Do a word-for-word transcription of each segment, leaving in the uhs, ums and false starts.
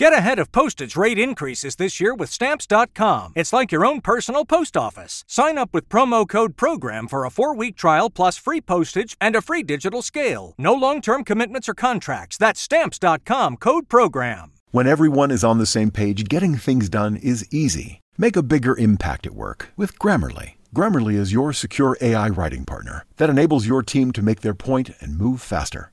Get ahead of postage rate increases this year with Stamps dot com. It's like your own personal post office. Sign up with promo code PROGRAM for a four-week trial plus free postage and a free digital scale. No long-term commitments or contracts. That's Stamps dot com, code PROGRAM. When everyone is on the same page, getting things done is easy. Make a bigger impact at work with Grammarly. Grammarly is your secure A I writing partner that enables your team to make their point and move faster.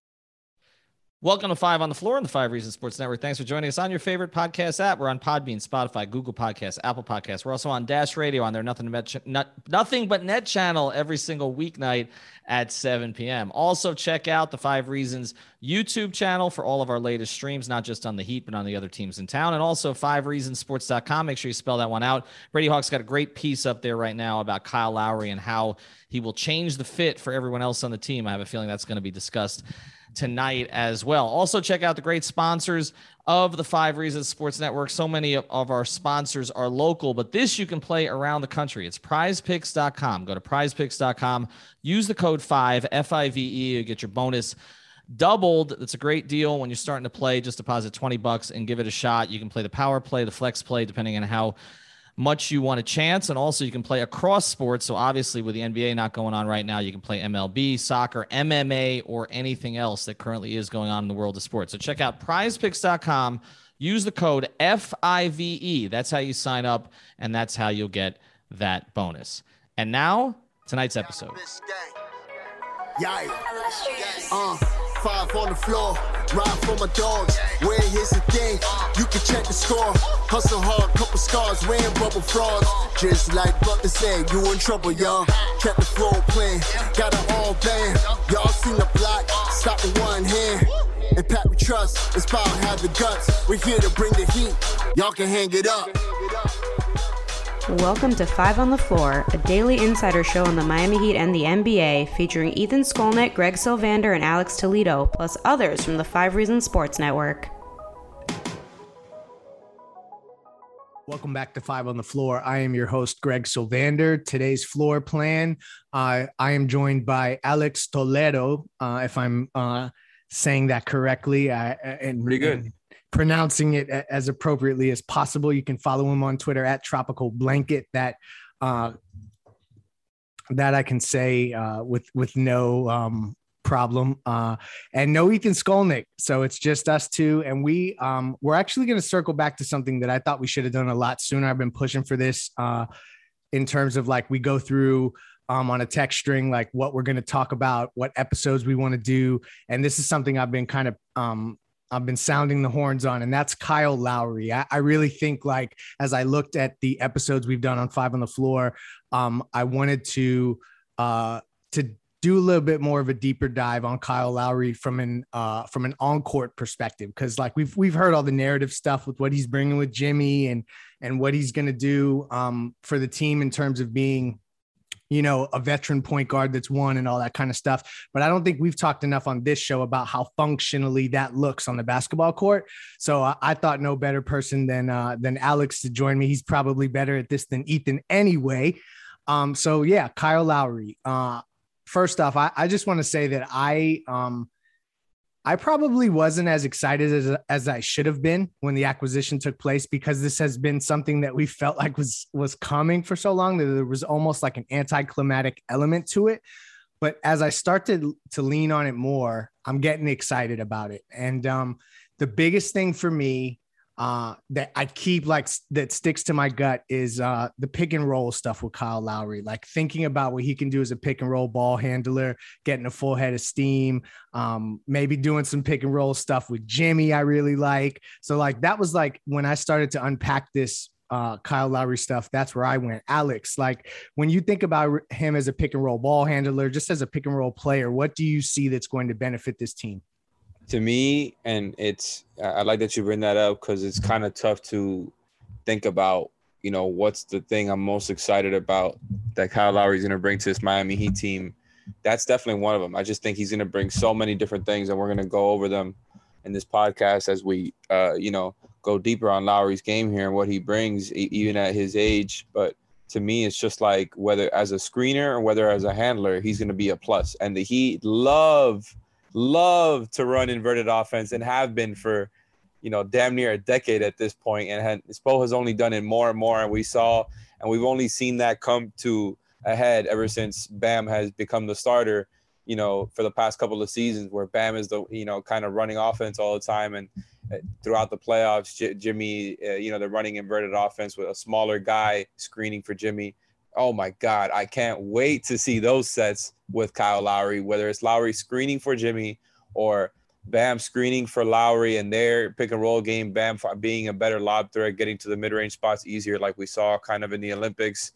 Welcome to Five on the Floor on the Five Reasons Sports Network. Thanks for joining us on your favorite podcast app. We're on Podbean, Spotify, Google Podcasts, Apple Podcasts. We're also on Dash Radio on their Nothing But Net, Nothing But Net channel every single weeknight at seven p.m. Also, check out the Five Reasons YouTube channel for all of our latest streams, not just on the Heat, but on the other teams in town. And also five reasons sports dot com. Make sure you spell that one out. Brady Hawk's got a great piece up there right now about Kyle Lowry and how he will change the fit for everyone else on the team. I have a feeling that's going to be discussed tonight as well. Also, check out the great sponsors of the Five Reasons Sports Network. So many of, of our sponsors are local, but this you can play around the country. It's prize picks dot com. Go to prize picks dot com. Use the code five, F I V E, to get your bonus doubled. It's a great deal when you're starting to play. Just deposit twenty bucks and give it a shot. You can play the power play, the flex play, depending on how much you want a chance. And also you can play across sports. So obviously with the N B A not going on right now, you can play M L B, soccer, M M A, or anything else that currently is going on in the world of sports. So check out prize picks dot com. Use the code F I V E. That's how you sign up, and that's how you'll get that bonus. And now, tonight's episode. Uh, five on the floor, ride for my dogs. Where here's the thing, you can check the score. Hustle hard, couple scars, wearing bubble frauds. Just like Butler said, you in trouble, y'all. Kept the floor playing, got it all banned. Y'all seen the block, stop with one hand. And Pat, we trust, it's power, have the guts. We're here to bring the heat, y'all can hang it up. Welcome to Five on the Floor, a daily insider show on the Miami Heat and the N B A, featuring Ethan Skolnick, Greg Sylvander, and Alex Toledo, plus others from the Five Reasons Sports Network. Welcome back to Five on the Floor. I am your host, Greg Sylvander. Today's floor plan, uh, I am joined by Alex Toledo, uh, if I'm uh, saying that correctly. I, and, Pretty good. And, pronouncing it as appropriately as possible. You can follow him on Twitter at Tropical Blanket. That uh, that I can say uh, with with no um, problem, uh, and no Ethan Skolnick. So it's just us two, and we um, we're actually going to circle back to something that I thought we should have done a lot sooner. I've been pushing for this uh, in terms of like we go through. Um, on a text string, like what we're going to talk about, what episodes we want to do, and this is something I've been kind of. Um, I've been sounding the horns on, and that's Kyle Lowry. I, I really think, like, as I looked at the episodes we've done on Five on the Floor, um, I wanted to uh, to do a little bit more of a deeper dive on Kyle Lowry from an uh, from an on-court perspective, because like we've we've heard all the narrative stuff with what he's bringing with Jimmy and and what he's going to do um, for the team in terms of being, you know, a veteran point guard that's won and all that kind of stuff. But I don't think we've talked enough on this show about how functionally that looks on the basketball court. So I, I thought no better person than, uh, than Alex to join me. He's probably better at this than Ethan anyway. Um, so yeah, Kyle Lowry. Uh, first off, I, I just want to say that I, um, I probably wasn't as excited as, as I should have been when the acquisition took place, because this has been something that we felt like was, was coming for so long that there was almost like an anticlimactic element to it. But as I started to lean on it more, I'm getting excited about it. And um, the biggest thing for me uh, that I keep like that sticks to my gut is uh, the pick and roll stuff with Kyle Lowry, like thinking about what he can do as a pick and roll ball handler, getting a full head of steam, um, maybe doing some pick and roll stuff with Jimmy. I really like, so like, that was like, when I started to unpack this uh, Kyle Lowry stuff, that's where I went. Alex, like when you think about him as a pick and roll ball handler, just as a pick and roll player, what do you see that's going to benefit this team? To me, and it's I like that you bring that up, because it's kind of tough to think about, you know, what's the thing I'm most excited about that Kyle Lowry is going to bring to this Miami Heat team that's definitely one of them. I just think he's going to bring so many different things, and we're going to go over them in this podcast as we, uh, you know, go deeper on Lowry's game here and what he brings, e- even at his age. But to me, it's just like whether as a screener or whether as a handler, he's going to be a plus. And the Heat love, love to run inverted offense and have been for, you know, damn near a decade at this point. And had, Spo has only done it more and more. And we saw, and we've only seen that come to a head ever since Bam has become the starter, you know, for the past couple of seasons, where Bam is the, you know, kind of running offense all the time. And throughout the playoffs, J- Jimmy, uh, you know, they're running inverted offense with a smaller guy screening for Jimmy. Oh my God, I can't wait to see those sets with Kyle Lowry, whether it's Lowry screening for Jimmy or Bam screening for Lowry and their pick and roll game, Bam being a better lob threat, getting to the mid-range spots easier, like we saw kind of in the Olympics,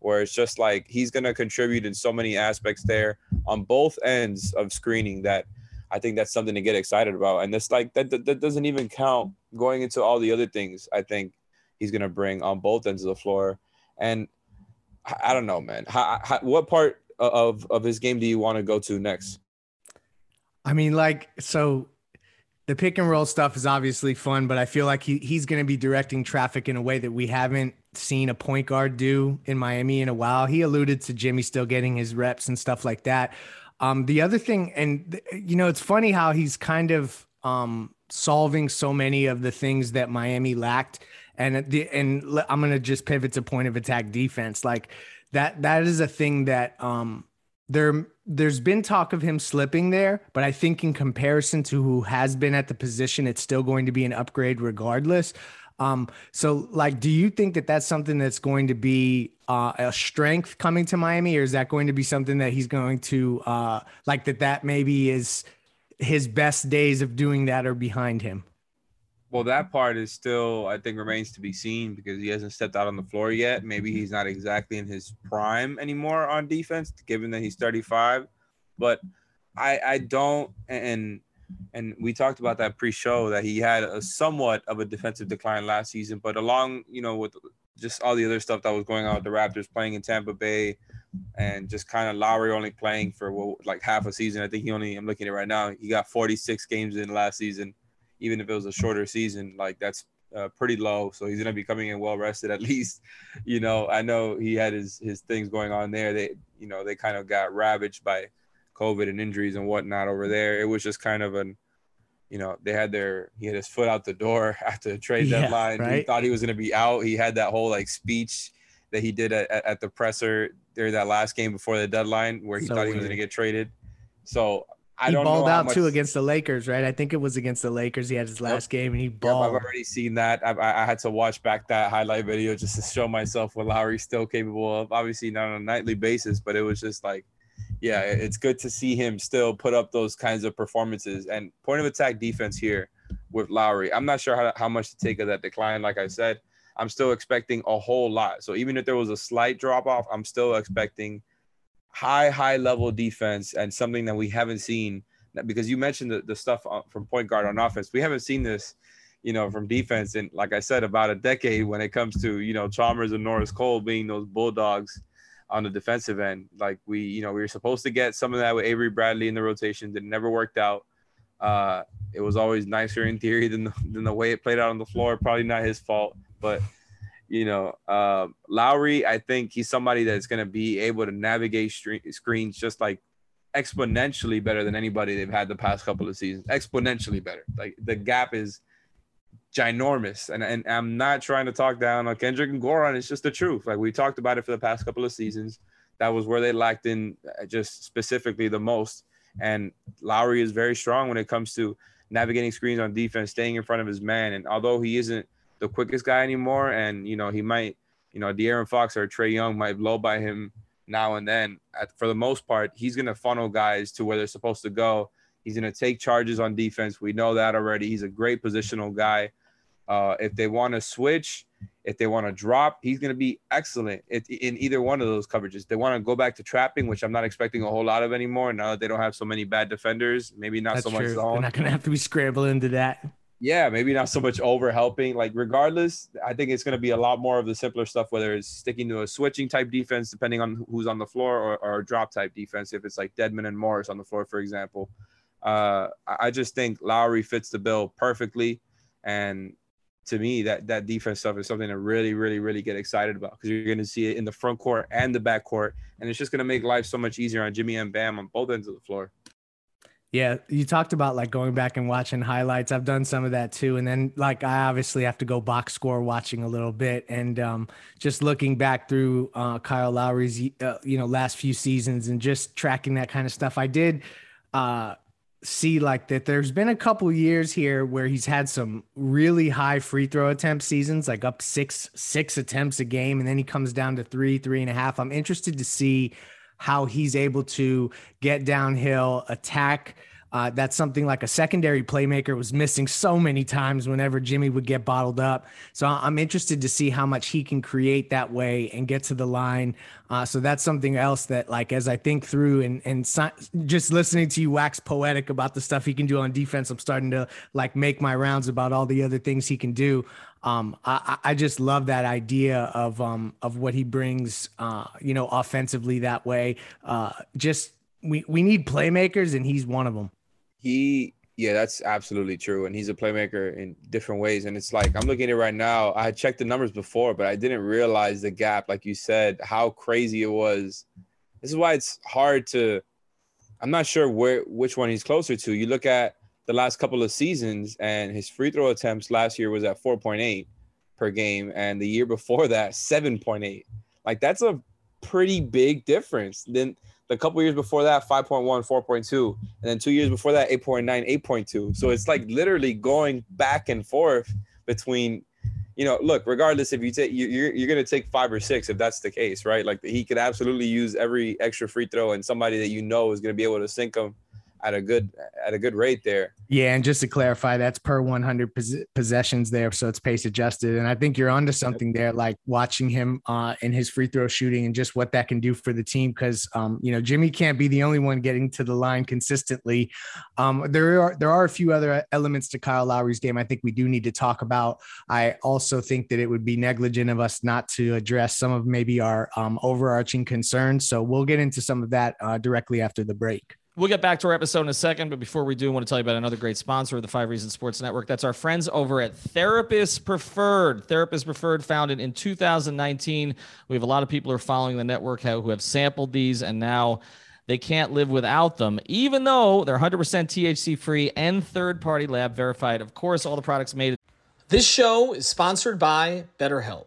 where it's just like he's going to contribute in so many aspects there on both ends of screening that I think that's something to get excited about. And that's like that, that, that doesn't even count going into all the other things I think he's going to bring on both ends of the floor. And I, I don't know, man. How, how, what part of, of his game do you want to go to next? I mean, like, so the pick and roll stuff is obviously fun, but I feel like he, he's going to be directing traffic in a way that we haven't seen a point guard do in Miami in a while. He alluded to Jimmy still getting his reps and stuff like that. Um, the other thing, and you know, it's funny how he's kind of um, solving so many of the things that Miami lacked. And the, and I'm going to just pivot to point of attack defense. Like that, that is a thing that um, there, there's been talk of him slipping there, but I think in comparison to who has been at the position, it's still going to be an upgrade regardless. Um, so like, do you think that that's something that's going to be uh, a strength coming to Miami, or is that going to be something that he's going to uh, like that, that maybe is his best days of doing that are behind him? Well, that part is still, I think, remains to be seen because he hasn't stepped out on the floor yet. Maybe he's not exactly in his prime anymore on defense, given that he's thirty-five, but I, I don't, and, And we talked about that pre-show that he had a somewhat of a defensive decline last season, but along, you know, with just all the other stuff that was going on with the Raptors playing in Tampa Bay and just kind of Lowry only playing for well, like half a season. I think he only, I'm looking at it right now, he got forty-six games in last season, even if it was a shorter season, like that's uh, pretty low. So he's going to be coming in well-rested at least, you know, I know he had his, his things going on there. They, you know, they kind of got ravaged by COVID and injuries and whatnot over there. It was just kind of an, you know, they had their, he had his foot out the door after the trade yeah, deadline. Right? He thought he was going to be out. He had that whole like speech that he did at, at the presser during that last game before the deadline where he so thought weird. he was going to get traded. So I he don't know. He balled out much... too against the Lakers, right? I think it was against the Lakers. He had his last yep. game and he balled. Yep, I've already seen that. I, I had to watch back that highlight video just to show myself what Lowry's still capable of. Obviously not on a nightly basis, but it was just like, yeah, it's good to see him still put up those kinds of performances. And point of attack defense here with Lowry, I'm not sure how, how much to take of that decline. Like I said, I'm still expecting a whole lot. So even if there was a slight drop-off, I'm still expecting high, high-level defense and something that we haven't seen. Because you mentioned the, the stuff from point guard on offense. We haven't seen this, you know, from defense in, like I said, about a decade when it comes to, you know, Chalmers and Norris Cole being those bulldogs on the defensive end. Like we, you know, we were supposed to get some of that with Avery Bradley in the rotation. That never worked out. Uh, it was always nicer in theory than the, than the way it played out on the floor. Probably not his fault, but you know, uh, Lowry, I think he's somebody that's going to be able to navigate stre- screens just like exponentially better than anybody they've had the past couple of seasons, exponentially better. Like the gap is ginormous, and and I'm not trying to talk down on Kendrick and Goran. It's just the truth. Like we talked about it for the past couple of seasons, that was where they lacked in just specifically the most. And Lowry is very strong when it comes to navigating screens on defense, staying in front of his man. And although he isn't the quickest guy anymore, and you know he might, you know, De'Aaron Fox or Trae Young might blow by him now and then. For the most part, he's gonna funnel guys to where they're supposed to go. He's going to take charges on defense. We know that already. He's a great positional guy. Uh, if they want to switch, if they want to drop, he's going to be excellent if, in either one of those coverages. They want to go back to trapping, which I'm not expecting a whole lot of anymore. Now that they don't have so many bad defenders, maybe not That's so much. They're not going to have to be scrambling into that. Yeah, maybe not so much over helping. Like, regardless, I think it's going to be a lot more of the simpler stuff, whether it's sticking to a switching type defense, depending on who's on the floor, or, or a drop type defense, if it's like Dedmon and Morris on the floor, for example. Uh, I just think Lowry fits the bill perfectly. And to me, that, that defense stuff is something to really, really, really get excited about, because you're going to see it in the front court and the back court. And it's just going to make life so much easier on Jimmy and Bam on both ends of the floor. Yeah, you talked about like going back and watching highlights. I've done some of that too. And then like I obviously have to go box score watching a little bit, and um, just looking back through uh, Kyle Lowry's uh, you know last few seasons and just tracking that kind of stuff. I did uh, see like that there's been a couple years here where he's had some really high free throw attempt seasons, like up six six attempts a game, and then he comes down to three, three and a half. I'm interested to see how he's able to get downhill, attack. Uh, that's something like a secondary playmaker was missing so many times whenever Jimmy would get bottled up. So I'm interested to see how much he can create that way and get to the line. Uh, so that's something else that, like, as I think through and, and si- just listening to you wax poetic about the stuff he can do on defense, I'm starting to like make my rounds about all the other things he can do. Um, I, I just love that idea of, um, of what he brings, uh, you know, offensively that way. Uh, just, we, we need playmakers, and he's one of them. He, yeah, that's absolutely true. And he's a playmaker in different ways. And it's like, I'm looking at it right now. I had checked the numbers before, but I didn't realize the gap, like you said, how crazy it was. This is why it's hard to, I'm not sure where, which one he's closer to. You look at the last couple of seasons, and his free throw attempts last year was at four point eight per game. And the year before that, seven point eight. Like, that's a pretty big difference. Then the couple years before that, five point one, four point two. And then two years before that, eight point nine, eight point two. So it's like literally going back and forth between, you know, look, regardless if you take, you're, you're going to take five or six, if that's the case, right? Like, he could absolutely use every extra free throw, and somebody that you know is going to be able to sink them at a good at a good rate there. Yeah, and just to clarify, that's per one hundred pos- possessions there, so it's pace adjusted. And I think you're onto something there, like watching him uh, in his free throw shooting and just what that can do for the team, because um, you know Jimmy can't be the only one getting to the line consistently. Um, there are there are a few other elements to Kyle Lowry's game I think we do need to talk about. I also think that it would be negligent of us not to address some of maybe our um, overarching concerns. So we'll get into some of that uh, directly after the break. We'll get back to our episode in a second, but before we do, I want to tell you about another great sponsor of the Five Reasons Sports Network. That's our friends over at Therapist Preferred. Therapist Preferred, founded in two thousand nineteen. We have a lot of people who are following the network who have sampled these, and now they can't live without them, even though they're one hundred percent T H C-free and third-party lab verified. Of course, all the products made. This show is sponsored by BetterHelp.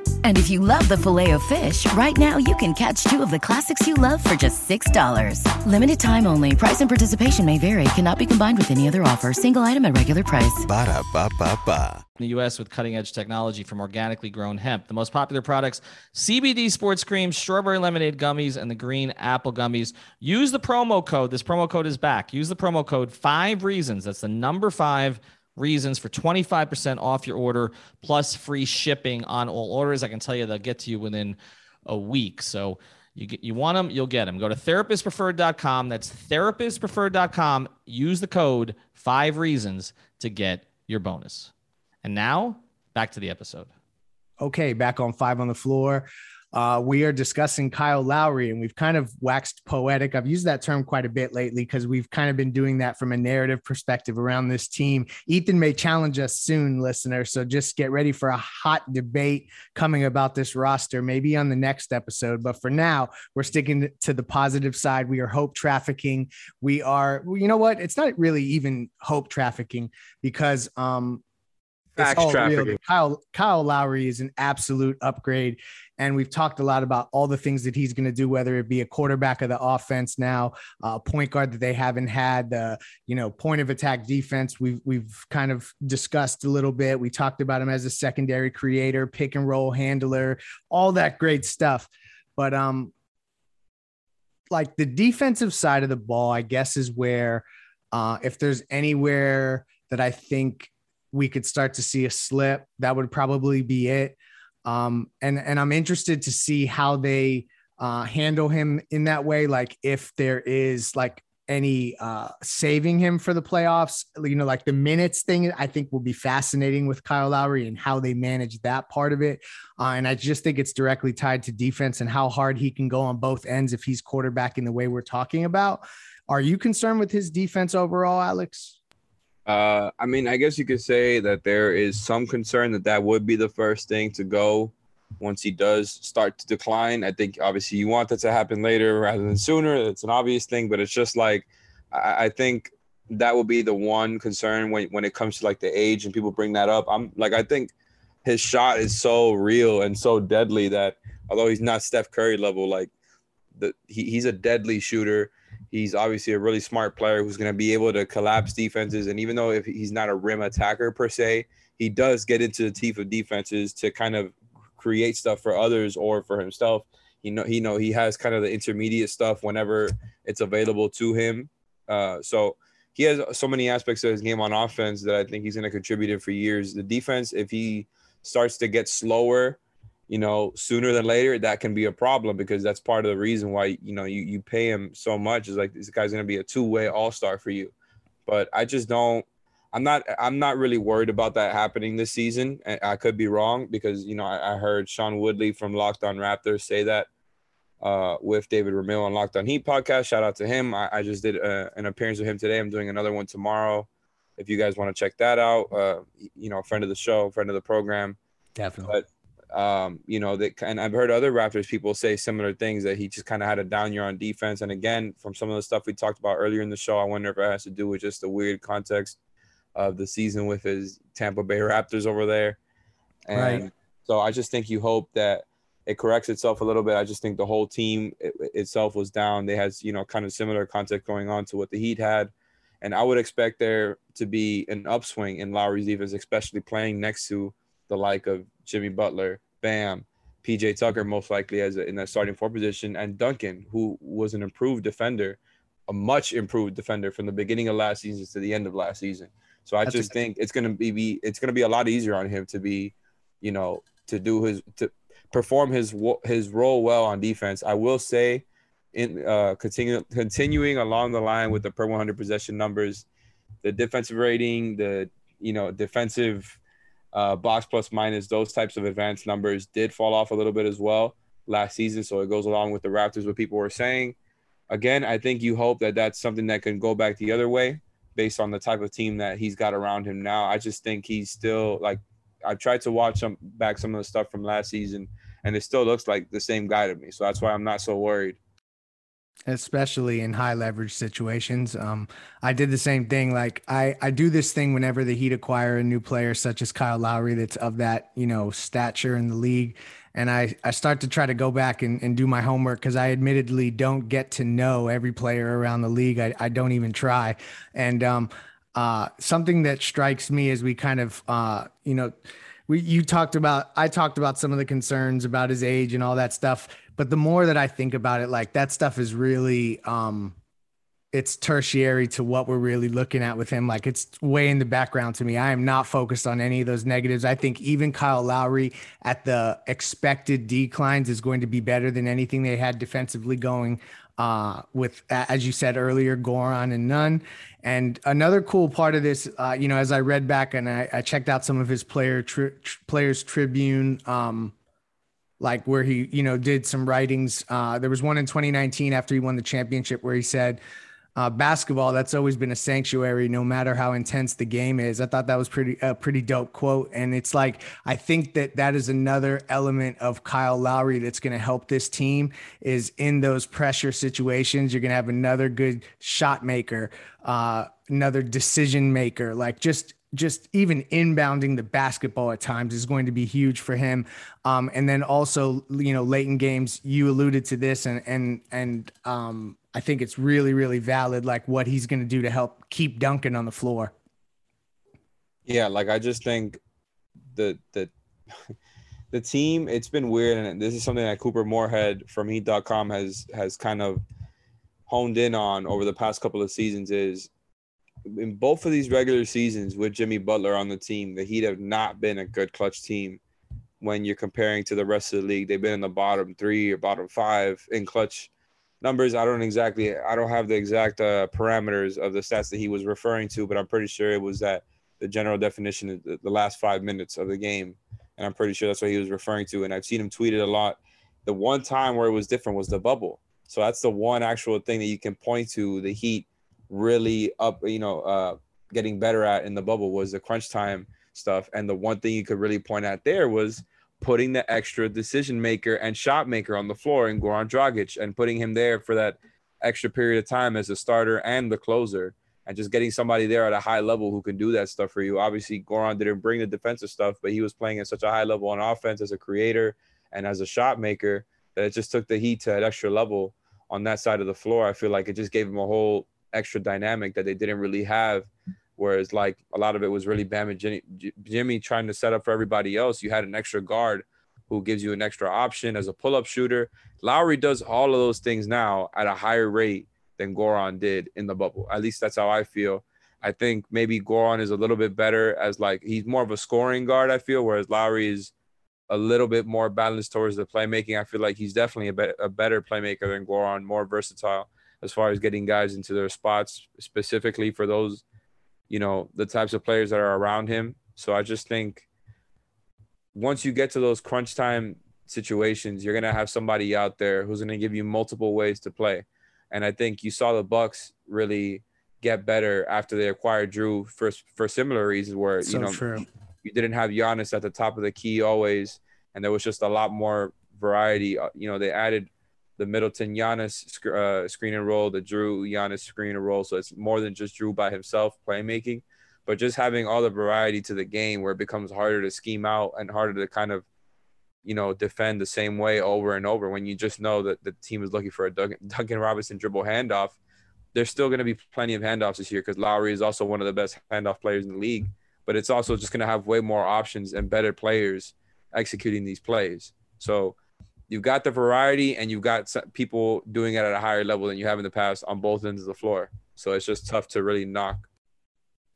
And if you love the Filet-O-Fish, right now you can catch two of the classics you love for just six dollars. Limited time only. Price and participation may vary. Cannot be combined with any other offer. Single item at regular price. Ba-da-ba-ba-ba. In the U S with cutting-edge technology from organically grown hemp. The most popular products, C B D sports creams, strawberry lemonade gummies, and the green apple gummies. Use the promo code. This promo code is back. Use the promo code five reasons. That's the number five reasons for twenty-five percent off your order plus free shipping on all orders. I can tell you they'll get to you within a week. So you get, you want them, you'll get them. Go to therapist preferred dot com. That's therapist preferred dot com. Use the code five reasons to get your bonus. And now back to the episode. Okay. Back on Five on the Floor. Uh, we are discussing Kyle Lowry, and we've kind of waxed poetic. I've used that term quite a bit lately because we've kind of been doing that from a narrative perspective around this team. Ethan may challenge us soon, listener, so just get ready for a hot debate coming about this roster, maybe on the next episode. But for now, we're sticking to the positive side. We are hope trafficking. We are, well, you know what? It's not really even hope trafficking because, um, It's real. Kyle, Kyle Lowry is an absolute upgrade, and we've talked a lot about all the things that he's going to do, whether it be a quarterback of the offense now, a uh, point guard that they haven't had, the uh, you know point of attack defense we've we've kind of discussed a little bit. We talked about him as a secondary creator, pick and roll handler, all that great stuff. But um, like the defensive side of the ball, I guess, is where uh, if there's anywhere that I think we could start to see a slip, that would probably be it. Um, and, and I'm interested to see how they uh, handle him in that way. Like if there is like any uh, saving him for the playoffs, you know, like the minutes thing, I think will be fascinating with Kyle Lowry and how they manage that part of it. Uh, and I just think it's directly tied to defense and how hard he can go on both ends if he's quarterbacking the way we're talking about. Are you concerned with his defense overall, Alex? Uh, I mean, I guess you could say that there is some concern that that would be the first thing to go once he does start to decline. I think, obviously, you want that to happen later rather than sooner. It's an obvious thing, but it's just like I, I think that will be the one concern when, when it comes to, like, the age and people bring that up. I'm like, I think his shot is so real and so deadly that although he's not Steph Curry level, like the, he, he's a deadly shooter. He's obviously a really smart player who's going to be able to collapse defenses. And even though if he's not a rim attacker per se, he does get into the teeth of defenses to kind of create stuff for others or for himself. You know, he know he has kind of the intermediate stuff whenever it's available to him. Uh, so he has so many aspects of his game on offense that I think he's going to contribute in for years. The defense, if he starts to get slower, you know, sooner than later, that can be a problem because that's part of the reason why, you know, you, you pay him so much is like this guy's going to be a two-way all-star for you. But I just don't – I'm not I'm not really worried about that happening this season. I could be wrong because, you know, I, I heard Sean Woodley from Locked On Raptors say that uh, with David Ramil on Locked On Heat Podcast. Shout out to him. I, I just did a, an appearance with him today. I'm doing another one tomorrow. If you guys want to check that out, uh, you know, a friend of the show, friend of the program. Definitely. But, Um, you know, that, and I've heard other Raptors people say similar things that he just kind of had a down year on defense. And again, from some of the stuff we talked about earlier in the show, I wonder if it has to do with just the weird context of the season with his Tampa Bay Raptors over there. And right. So I just think you hope that it corrects itself a little bit. I just think the whole team it, itself was down. They had, you know, kind of similar context going on to what the Heat had. And I would expect there to be an upswing in Lowry's defense, especially playing next to the like of Jimmy Butler, Bam, P J Tucker, most likely as a, in that starting four position, and Duncan, who was an improved defender, a much improved defender from the beginning of last season to the end of last season. So I That's just a- think it's gonna be, be it's gonna be a lot easier on him to be, you know, to do his to perform his his role well on defense. I will say in uh, continue, continuing along the line with the per one hundred possession numbers, the defensive rating, the, you know, defensive uh, box plus minus, those types of advanced numbers did fall off a little bit as well last season. So it goes along with the Raptors, what people were saying. Again, I think you hope that that's something that can go back the other way based on the type of team that he's got around him now. I just think he's still like, I tried to watch some, back some of the stuff from last season, and it still looks like the same guy to me. So that's why I'm not so worried. Especially in high leverage situations. Um, I did the same thing. Like I, I do this thing whenever the Heat acquire a new player, such as Kyle Lowry, that's of that, you know, stature in the league. And I, I start to try to go back and, and do my homework, because I admittedly don't get to know every player around the league. I, I don't even try. And um, uh, something that strikes me as we kind of, uh, you know, we you talked about, I talked about some of the concerns about his age and all that stuff. But the more that I think about it, like that stuff is really, um, it's tertiary to what we're really looking at with him. Like it's way in the background to me. I am not focused on any of those negatives. I think even Kyle Lowry at the expected declines is going to be better than anything they had defensively going uh, with, as you said earlier, Goran and Nunn. And another cool part of this, uh, you know, as I read back and I, I checked out some of his player tri- Players' Tribune, um, like where he, you know, did some writings. Uh, there was one in twenty nineteen after he won the championship where he said, Uh, basketball, that's always been a sanctuary, no matter how intense the game is. I thought that was pretty a pretty dope quote. And it's like, I think that that is another element of Kyle Lowry that's going to help this team, is in those pressure situations, you're going to have another good shot maker, uh, another decision maker, like just just even inbounding the basketball at times is going to be huge for him. Um, and then also, you know, late in games, you alluded to this and, and, and um, I think it's really, really valid, like what he's going to do to help keep Duncan on the floor. Yeah. Like, I just think the, the, the team, it's been weird. And this is something that Cooper Moorhead from Heat dot com has, has kind of honed in on over the past couple of seasons, is in both of these regular seasons with Jimmy Butler on the team, the Heat have not been a good clutch team when you're comparing to the rest of the league. They've been in the bottom three or bottom five in clutch numbers. I don't exactly, I don't have the exact uh, parameters of the stats that he was referring to, but I'm pretty sure it was that the general definition of the, the last five minutes of the game. And I'm pretty sure that's what he was referring to. And I've seen him tweet it a lot. The one time where it was different was the bubble. So that's the one actual thing that you can point to the Heat really up, you know, uh, getting better at in the bubble was the crunch time stuff. And the one thing you could really point at there was putting the extra decision maker and shot maker on the floor in Goran Dragic, and putting him there for that extra period of time as a starter and the closer, and just getting somebody there at a high level who can do that stuff for you. Obviously, Goran didn't bring the defensive stuff, but he was playing at such a high level on offense as a creator and as a shot maker that it just took the Heat to an extra level on that side of the floor. I feel like it just gave him a whole extra dynamic that they didn't really have, whereas like a lot of it was really Bam and Jimmy, Jimmy trying to set up for everybody else. You had an extra guard who gives you an extra option as a pull-up shooter. Lowry does all of those things now at a higher rate than Goran did in the bubble. At least that's how I feel. I think maybe Goran is a little bit better as like, he's more of a scoring guard, I feel, whereas Lowry is a little bit more balanced towards the playmaking. I feel like he's definitely a, be- a better playmaker than Goran, more versatile as far as getting guys into their spots, specifically for those, you know, the types of players that are around him. So I just think once you get to those crunch time situations, you're going to have somebody out there who's going to give you multiple ways to play. And I think you saw the Bucks really get better after they acquired Drew for, for similar reasons, where, so you know, true. You didn't have Giannis at the top of the key always, and there was just a lot more variety. You know, they added the Middleton Giannis uh, screen and roll, the Drew Giannis screen and roll. So it's more than just Drew by himself playmaking, but just having all the variety to the game where it becomes harder to scheme out and harder to kind of, you know, defend the same way over and over. When you just know that the team is looking for a Duncan, Duncan Robinson dribble handoff, there's still going to be plenty of handoffs this year because Lowry is also one of the best handoff players in the league, but it's also just going to have way more options and better players executing these plays. So you've got the variety and you've got people doing it at a higher level than you have in the past on both ends of the floor. So it's just tough to really knock.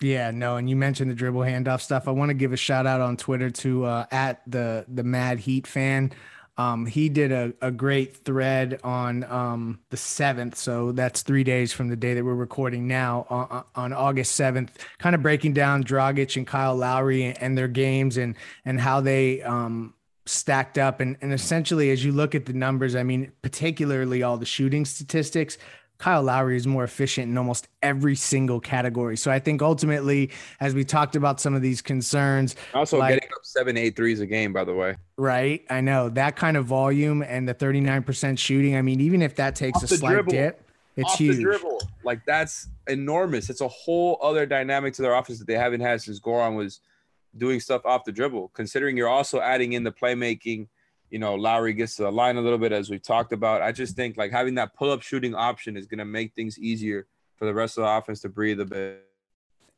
Yeah, no. And you mentioned the dribble handoff stuff. I want to give a shout out on Twitter to uh, at the, the Mad Heat fan. Um, he did a, a great thread on um, the seventh. So that's three days from the day that we're recording now, on, on August seventh, kind of breaking down Dragic and Kyle Lowry and, and their games and and how they um, stacked up. And, and essentially, as you look at the numbers, I mean, particularly all the shooting statistics, Kyle Lowry is more efficient in almost every single category. So I think ultimately, as we talked about some of these concerns. Also like, getting up seven, eight threes a game, by the way. Right. I know that kind of volume and the thirty-nine percent shooting. I mean, even if that takes a slight dribble, dip, it's off huge. The dribble. Like that's enormous. It's a whole other dynamic to their offense that they haven't had since Goran was doing stuff off the dribble, considering you're also adding in the playmaking. You know, Lowry gets to the line a little bit, as we've talked about. I just think, like, having that pull-up shooting option is going to make things easier for the rest of the offense to breathe a bit.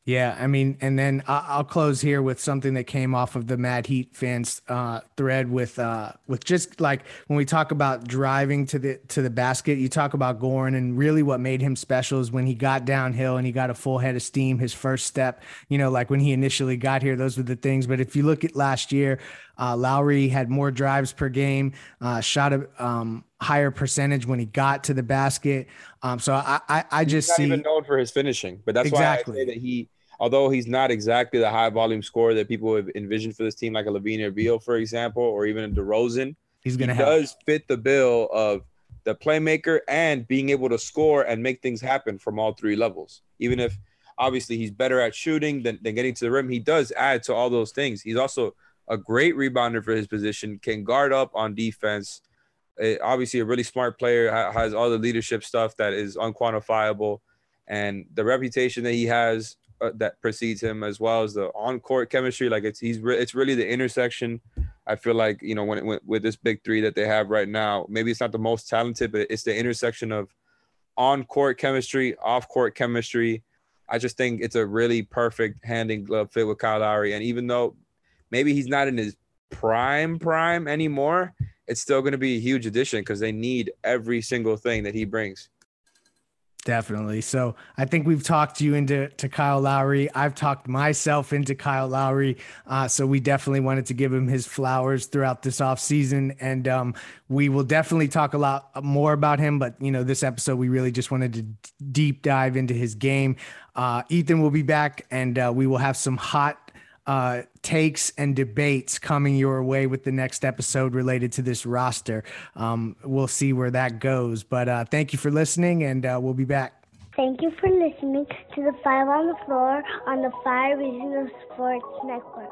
Yeah, I mean, and then I'll close here with something that came off of the Mad Heat fans uh, thread with uh, with just like when we talk about driving to the to the basket, you talk about Goran, and really what made him special is when he got downhill and he got a full head of steam, his first step, you know, like when he initially got here, those were the things. But if you look at last year, uh, Lowry had more drives per game, uh, shot a um, higher percentage when he got to the basket. Um, so I I, I just see – he's not even known for his finishing, but that's exactly why I say that he – although he's not exactly the high-volume scorer that people have envisioned for this team, like a Levine or Beal, for example, or even a DeRozan, he's gonna he does fit the bill of the playmaker and being able to score and make things happen from all three levels. Even if, obviously, he's better at shooting than, than getting to the rim, he does add to all those things. He's also a great rebounder for his position, can guard up on defense. It, obviously, a really smart player, ha- has all the leadership stuff that is unquantifiable. And the reputation that he has – Uh, that precedes him, as well as the on-court chemistry. Like it's he's re- it's really the intersection. I feel like, you know, when it went with this big three that they have right now, maybe it's not the most talented, but it's the intersection of on-court chemistry, off-court chemistry. I just think it's a really perfect hand-in-glove fit with Kyle Lowry. And even though maybe he's not in his prime prime anymore, it's still going to be a huge addition because they need every single thing that he brings. Definitely. So I think we've talked you into to Kyle Lowry. I've talked myself into Kyle Lowry. Uh, so we definitely wanted to give him his flowers throughout this offseason. And um, we will definitely talk a lot more about him. But, you know, this episode, we really just wanted to d- deep dive into his game. Uh, Ethan will be back and uh, we will have some hot uh, takes and debates coming your way with the next episode related to this roster. Um, we'll see where that goes, but uh, thank you for listening, and uh, we'll be back. Thank you for listening to the Five on the Floor on the Five Reasons Sports Network.